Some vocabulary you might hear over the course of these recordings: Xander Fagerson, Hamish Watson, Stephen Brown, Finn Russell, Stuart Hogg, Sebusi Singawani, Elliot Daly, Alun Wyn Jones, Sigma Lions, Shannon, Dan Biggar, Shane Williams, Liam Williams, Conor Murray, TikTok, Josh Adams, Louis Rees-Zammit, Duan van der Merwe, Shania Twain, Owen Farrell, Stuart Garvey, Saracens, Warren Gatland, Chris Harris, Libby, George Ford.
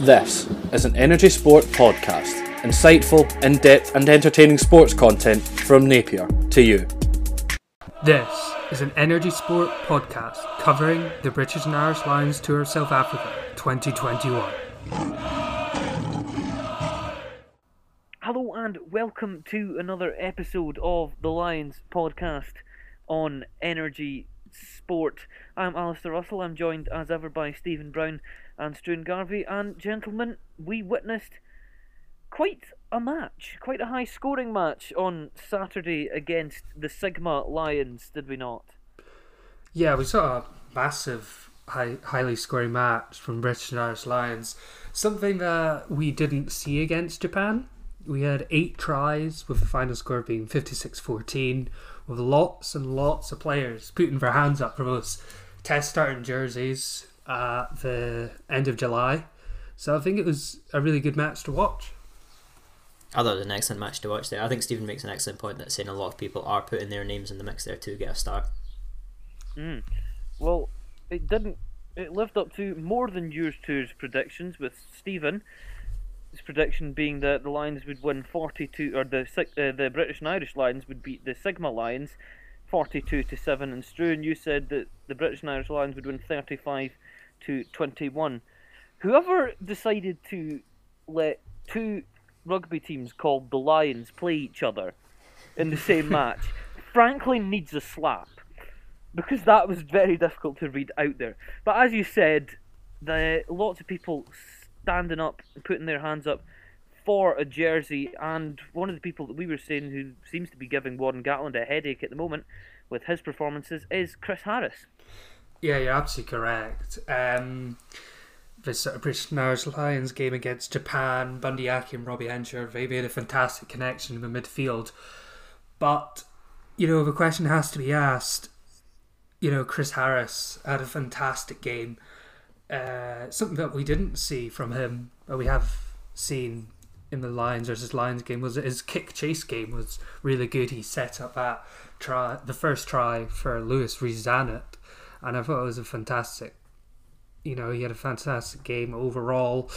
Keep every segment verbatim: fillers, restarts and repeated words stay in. This is an Energy Sport podcast, insightful, in-depth and entertaining sports content from Napier to you. This is an Energy Sport podcast covering the British and Irish Lions Tour of South Africa twenty twenty-one. Hello and welcome to another episode of the Lions podcast on Energy Sport. I'm Alistair Russell. I'm joined as ever by Stephen Brown and Stuart Garvey. And gentlemen, we witnessed quite a match, quite a high scoring match on Saturday against the Sigma Lions, did we not? Yeah, we saw a massive, high, highly scoring match from British and Irish Lions. Something that we didn't see against Japan. We had eight tries, with the final score being fifty-six fourteen, with lots and lots of players putting their hands up for those test starting jerseys at the end of July. So I think it was a really good match to watch. I thought it was an excellent match to watch there. I think Stephen makes an excellent point that saying a lot of people are putting their names in the mix there to get a start. Mm. Well, it didn't. It lived up to more than yours two's predictions with Stephen. His prediction being that the Lions would win forty-two, or the uh, the British and Irish Lions would beat the Sigma Lions forty-two to seven. And Struan, you said that the British and Irish Lions would win thirty-five to twenty-one. Whoever decided to let two rugby teams called the Lions play each other in the same match, frankly, needs a slap, because that was very difficult to read out there. But as you said, the lots of people standing up and putting their hands up for a jersey, and one of the people that we were saying who seems to be giving Warren Gatland a headache at the moment with his performances is Chris Harris. Yeah, you're absolutely correct. Um, the sort of British and Irish Lions game against Japan, Bundy Aki and Robbie Henshaw, they made a fantastic connection in the midfield. But, you know, the question has to be asked, you know, Chris Harris had a fantastic game. Uh, something that we didn't see from him, but we have seen in the Lions versus Lions game, was his kick chase game was really good. He set up that try, the first try for Louis Rezanet, and I thought it was a fantastic. You know, he had a fantastic game overall,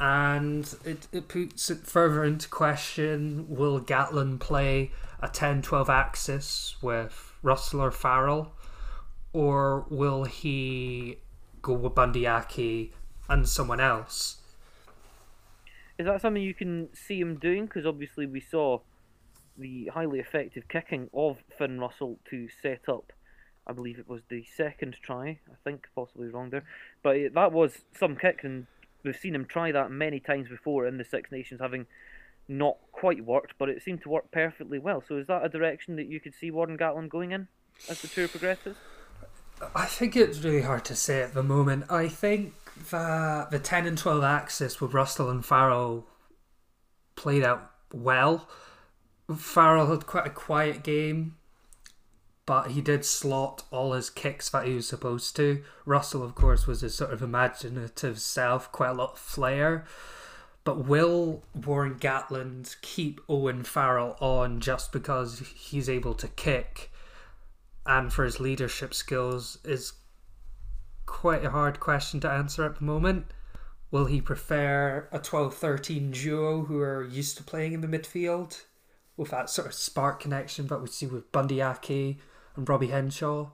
and it, it puts it further into question: will Gatland play a ten twelve axis with Russell or Farrell, or will he go with Bundy Aki and someone else? Is that something you can see him doing? Because obviously we saw the highly effective kicking of Finn Russell to set up, I believe it was the second try, I think, possibly wrong there, but it, that was some kick, and we've seen him try that many times before in the Six Nations, having not quite worked, but it seemed to work perfectly well. So is that a direction that you could see Warren Gatland going in as the tour progresses? I think it's really hard to say at the moment. I think that the ten and twelve axis with Russell and Farrell played out well. Farrell had quite a quiet game, but he did slot all his kicks that he was supposed to. Russell, of course, was his sort of imaginative self, quite a lot of flair. But will Warren Gatland keep Owen Farrell on just because he's able to kick? And for his leadership skills is quite a hard question to answer at the moment. Will he prefer a twelve thirteen duo who are used to playing in the midfield with that sort of spark connection that we see with Bundy Aki and Robbie Henshaw?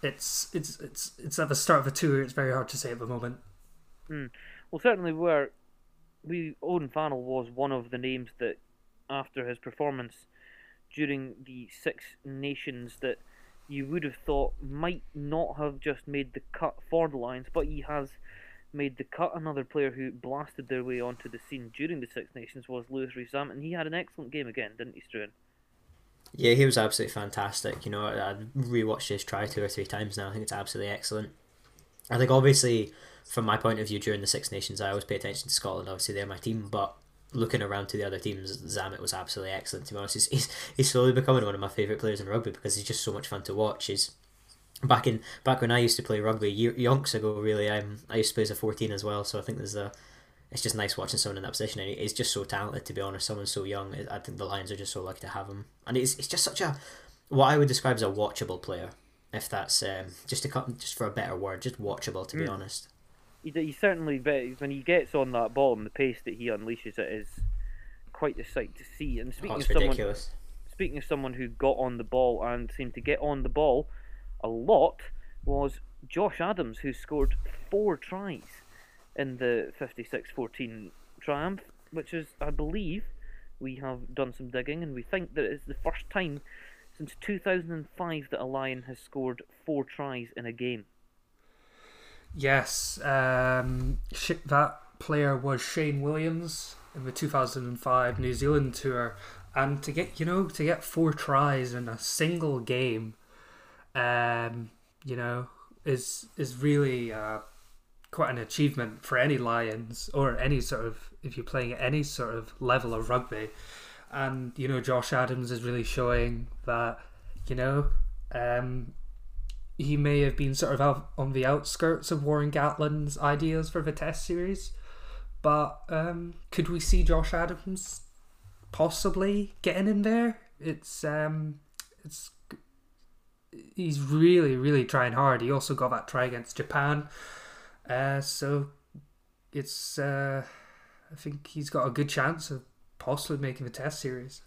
It's it's it's it's at the start of a tour. It's very hard to say at the moment. Mm. Well, certainly where we Owen Farrell was one of the names that, after his performance during the Six Nations, that you would have thought might not have just made the cut for the Lions, but he has made the cut. Another player who blasted their way onto the scene during the Six Nations was Louis Rees-Zammit, and he had an excellent game again, didn't he, Struan? Yeah, he was absolutely fantastic. You know, I've rewatched his try two or three times now. I think it's absolutely excellent. I think, obviously, from my point of view, during the Six Nations, I always pay attention to Scotland. Obviously, they're my team, but looking around to the other teams, Zammit was absolutely excellent, to be honest. He's, he's he's slowly becoming one of my favourite players in rugby because he's just so much fun to watch. He's back in back when I used to play rugby year, yonks ago, really. Um, I used to play as a fourteen as well, so I think there's a it's just nice watching someone in that position. And he's just so talented, to be honest. Someone so young, I think the Lions are just so lucky to have him. And it's it's just such a what I would describe as a watchable player, if that's um, just to cut just for a better word, just watchable, to be mm. honest. he, he certainly, when he gets on that ball and the pace that he unleashes it is quite a sight to see. And speaking oh, of someone, ridiculous. speaking of someone who got on the ball and seemed to get on the ball a lot was Josh Adams, who scored four tries in the fifty-six fourteen triumph, which is, I believe, we have done some digging, and we think that it's the first time since two thousand five that a Lion has scored four tries in a game. Yes, um, that player was Shane Williams in the two thousand five New Zealand tour, and to get you know to get four tries in a single game, um, you know, is is really uh, quite an achievement for any Lions or any sort of, if you're playing at any sort of level of rugby. And you know, Josh Adams is really showing that, you know, um, he may have been sort of out on the outskirts of Warren Gatland's ideas for the Test series, but um, could we see Josh Adams possibly getting in there? It's um, it's he's really really trying hard. He also got that try against Japan, uh, so it's uh, I think he's got a good chance of possibly making the Test series.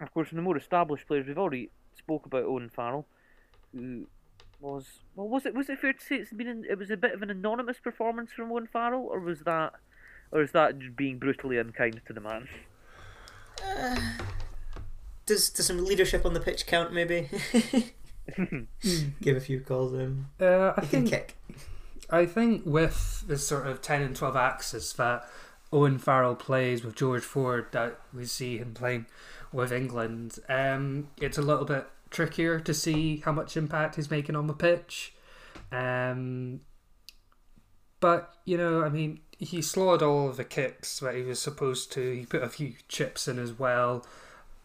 Of course, in the more established players, we've already spoke about Owen Farrell, who was well. Was it was it fair to say it's been an, it was a bit of an anonymous performance from Owen Farrell, or was that, or is that being brutally unkind to the man? Uh, does does some leadership on the pitch count? Maybe give a few calls in. Uh, I he think. Can kick. I think with this sort of ten and twelve axis that Owen Farrell plays with George Ford, that we see him playing with England, um, it's a little bit trickier to see how much impact he's making on the pitch. Um, but, you know, I mean, he slotted all of the kicks that he was supposed to. He put a few chips in as well,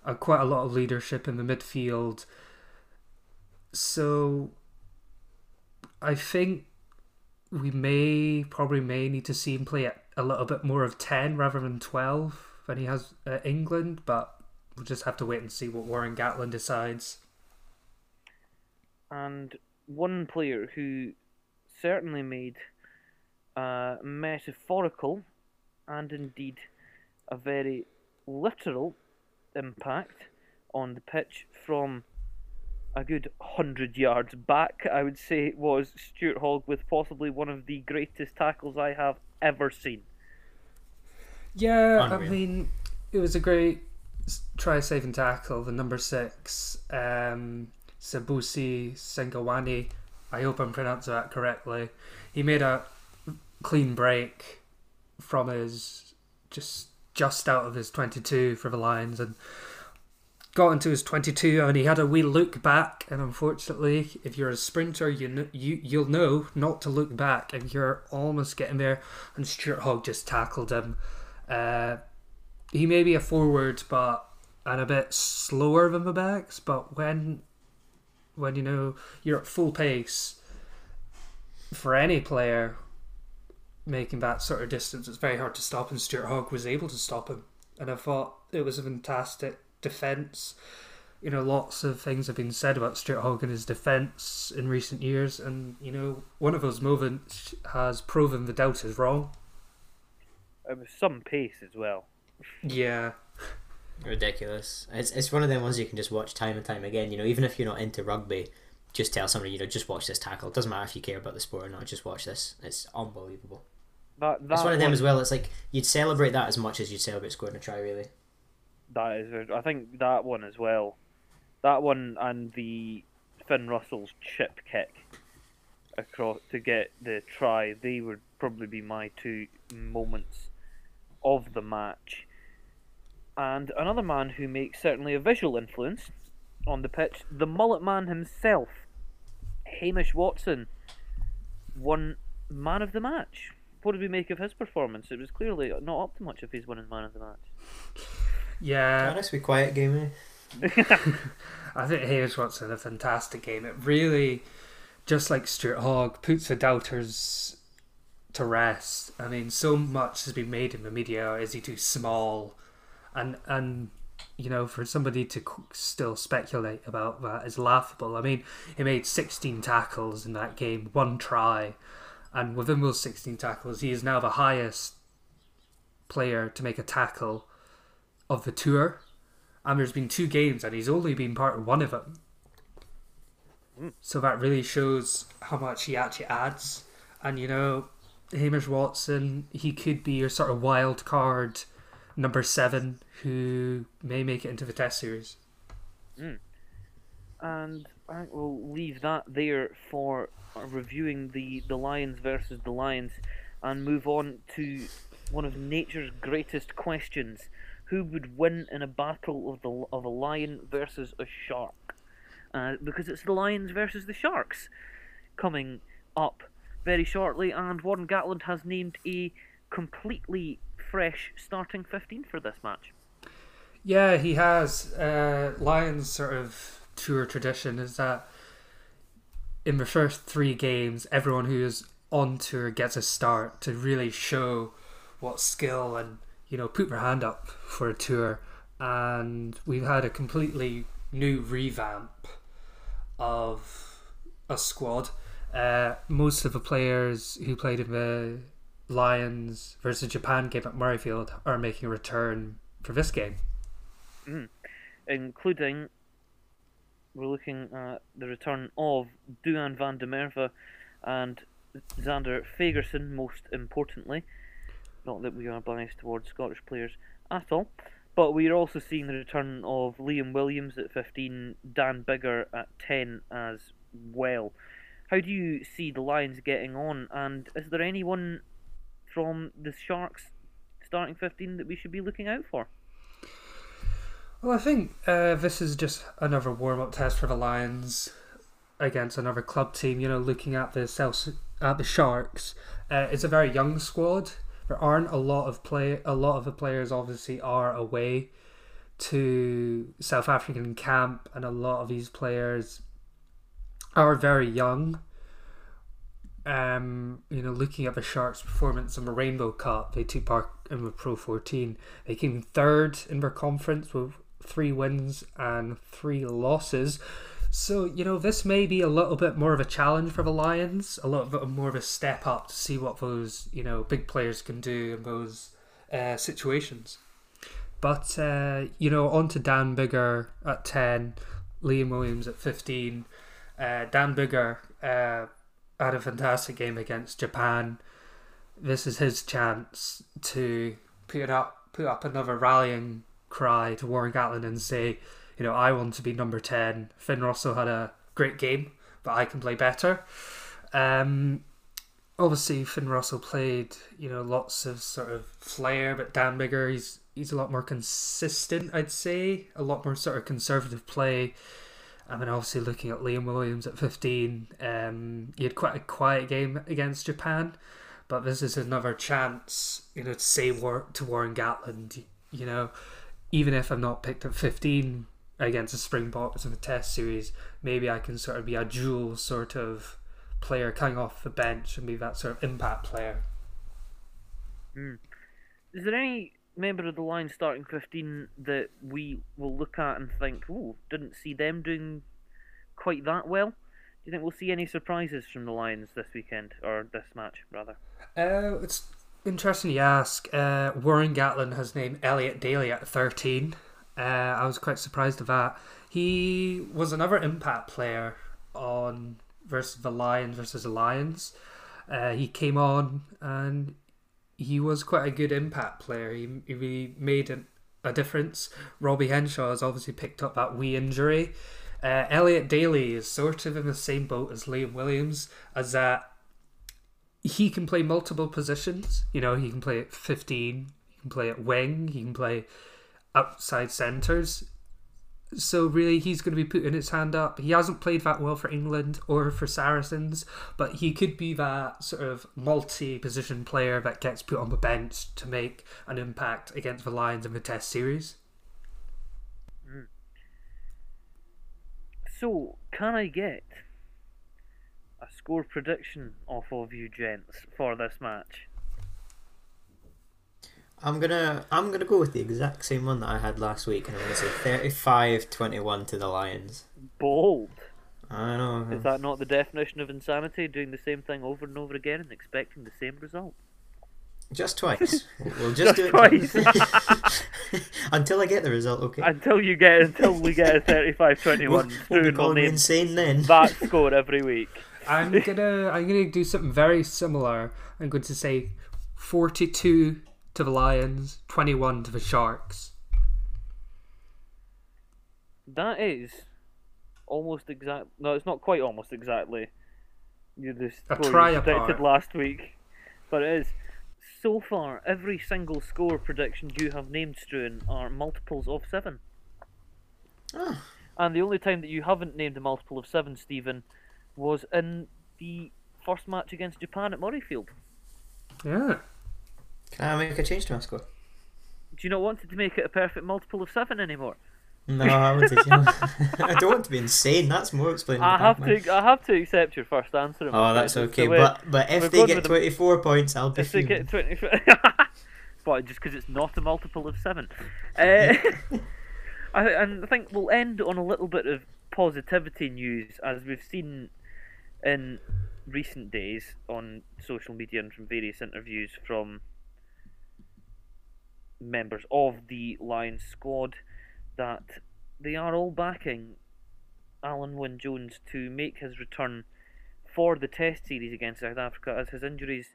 uh, quite a lot of leadership in the midfield. So I think we may, probably may need to see him play at a little bit more of ten rather than twelve than he has uh, England, but we'll just have to wait and see what Warren Gatland decides. And one player who certainly made a metaphorical and indeed a very literal impact on the pitch from a good hundred yards back, I would say, was Stuart Hogg with possibly one of the greatest tackles I have ever seen. Yeah, Unreal. I mean, it was a great try, save and tackle. The number six, um, Sebusi Singawani, I hope I'm pronouncing that correctly. He made a clean break from his just just out of his twenty-two for the Lions and got into his twenty-two, and he had a wee look back, and unfortunately, if you're a sprinter, you know, you, you'll know not to look back, and you're almost getting there, and Stuart Hogg just tackled him. Uh, he may be a forward, but and a bit slower than the backs, but when, when you know, you're at full pace, for any player making that sort of distance, it's very hard to stop, and Stuart Hogg was able to stop him, and I thought it was a fantastic defence. You know, lots of things have been said about Stuart Hogg and his defence in recent years, and you know, one of those moments has proven the doubters wrong. It was some pace as well. Yeah, ridiculous. It's it's one of them ones you can just watch time and time again. You know, even if you're not into rugby, just tell somebody, you know, just watch this tackle. It doesn't matter if you care about the sport or not. Just watch this. It's unbelievable. That, that it's one of them one... as well. It's like you'd celebrate that as much as you'd celebrate scoring a try, really. That is, I think that one as well. That one and the Finn Russell's chip kick across to get the try, they would probably be my two moments of the match. And another man who makes certainly a visual influence on the pitch, the mullet man himself, Hamish Watson, won man of the match. What did we make of his performance? It was clearly not up to much if he's winning man of the match. Yeah, honest, we quiet game. I think Hamish Watson had a fantastic game. It really, just like Stuart Hogg, puts the doubters to rest. I mean, so much has been made in the media. Is he too small? And and you know, for somebody to still speculate about that is laughable. I mean, he made sixteen tackles in that game, one try, and within those sixteen tackles, he is now the highest player to make a tackle of the tour. And there's been two games, and he's only been part of one of them. Mm. So that really shows how much he actually adds. And, you know, Hamish Watson, he could be your sort of wild card number seven who may make it into the Test series. Mm. And I think we'll leave that there for reviewing the, the Lions versus the Lions, and move on to one of nature's greatest questions. Who would win in a battle of the of a lion versus a shark? Uh, because it's the Lions versus the Sharks coming up very shortly, and Warren Gatland has named a completely fresh starting fifteen for this match. Yeah, he has. Uh, Lions sort of tour tradition is that in the first three games, everyone who is on tour gets a start to really show what skill and, you know, put their hand up for a tour. And we've had a completely new revamp of a squad. Uh, most of the players who played in the Lions versus Japan game at Murrayfield are making a return for this game. Mm. Including, we're looking at the return of Duan van der Merwe and Xander Fagerson, most importantly. Not that we are biased towards Scottish players at all, but we are also seeing the return of Liam Williams at fifteen, Dan Biggar at ten as well. How do you see the Lions getting on, and is there anyone from the Sharks starting fifteen that we should be looking out for? Well, I think uh, this is just another warm-up test for the Lions against another club team. You know, looking at the South, at the Sharks, uh, it's a very young squad. There aren't a lot of play. A lot of the players obviously are away to South African camp, and a lot of these players are very young. Um, you know, looking at the Sharks' performance in the Rainbow Cup, they took part in the Pro fourteen. They came third in their conference with three wins and three losses. So, you know, this may be a little bit more of a challenge for the Lions, a little bit more of a step up to see what those, you know, big players can do in those uh, situations. But, uh, you know, on to Dan Biggar at ten, Liam Williams at fifteen. Uh, Dan Biggar uh, had a fantastic game against Japan. This is his chance to put it up, put up another rallying cry to Warren Gatland and say, you know, I want to be number ten. Finn Russell had a great game, but I can play better. Um, obviously, Finn Russell played, you know, lots of sort of flair, but Dan Biggar, he's, he's a lot more consistent, I'd say. A lot more sort of conservative play. I mean, obviously, looking at Liam Williams at fifteen, um, he had quite a quiet game against Japan, but this is another chance, you know, to say war- to Warren Gatland, you know, even if I'm not picked at fifteen, against the Springboks in the Test series, maybe I can sort of be a dual sort of player coming off the bench and be that sort of impact player. Mm. Is there any member of the Lions starting fifteen that we will look at and think, oh, didn't see them doing quite that well? Do you think we'll see any surprises from the Lions this weekend, or this match, rather? Uh, it's interesting you ask. Uh, Warren Gatland has named Elliot Daly at thirteen. Uh, I was quite surprised at that. He was another impact player on versus the Lions versus the Lions. Uh, he came on and he was quite a good impact player. He, he really made an, a difference. Robbie Henshaw has obviously picked up that wee injury. Uh, Elliot Daly is sort of in the same boat as Liam Williams, as that he can play multiple positions. You know, he can play at fifteen, he can play at wing, he can play outside centres. So really, he's going to be putting his hand up. He hasn't played that well for England or for Saracens, but he could be that sort of multi-position player that gets put on the bench to make an impact against the Lions in the Test series. Mm. So, can I get a score prediction off of you gents for this match? I'm gonna I'm gonna go with the exact same one that I had last week, and I'm gonna say thirty-five twenty-one to the Lions. Bold. I know. Is that not the definition of insanity? Doing the same thing over and over again and expecting the same result? Just twice. We'll just, just do it twice. Until I get the result, okay. Until you get, until we get a thirty-five twenty-one. We'll, we'll be calling me insane then. That score every week. I'm gonna, I'm gonna do something very similar. I'm going to say forty-two to the Lions, twenty-one to the Sharks. That is almost exact. No, it's not quite almost exactly. You just predicted last week, but it is. So far, every single score prediction you have named, Struan, are multiples of seven. Oh. And the only time that you haven't named a multiple of seven, Stephen, was in the first match against Japan at Murrayfield. Yeah. Can I make a change to my score? Do you not want to make it a perfect multiple of seven anymore? No, I wouldn't. You know. I don't want to be insane. That's more explaining. I have to. Man. I have to accept your first answer. Oh, that's okay. But but if they get twenty-four points, I'll be. If they get twenty-four, but just because it's not a multiple of seven, uh, I, and I think we'll end on a little bit of positivity news, as we've seen in recent days on social media and from various interviews from members of the Lions squad, that they are all backing Alun Wyn Jones to make his return for the Test series against South Africa, as his injury's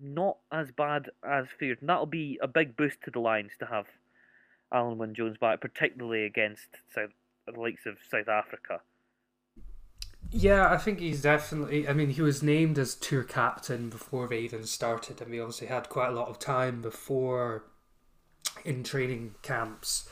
not as bad as feared. And that'll be a big boost to the Lions to have Alun Wyn Jones back, particularly against South, the likes of South Africa. Yeah, I think he's definitely... I mean, he was named as tour captain before they even started, and we obviously had quite a lot of time before in training camps.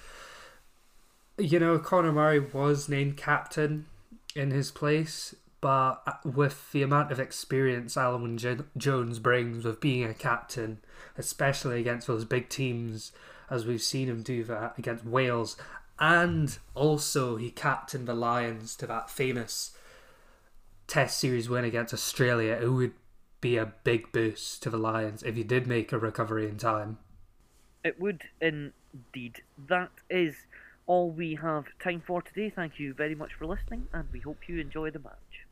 You know, Conor Murray was named captain in his place, but with the amount of experience Alun Wyn J- Jones brings with being a captain, especially against those big teams, as we've seen him do that against Wales, and also he captained the Lions to that famous Test Series win against Australia, it would be a big boost to the Lions if he did make a recovery in time. It would indeed. That is all we have time for today. Thank you very much for listening, and we hope you enjoy the match.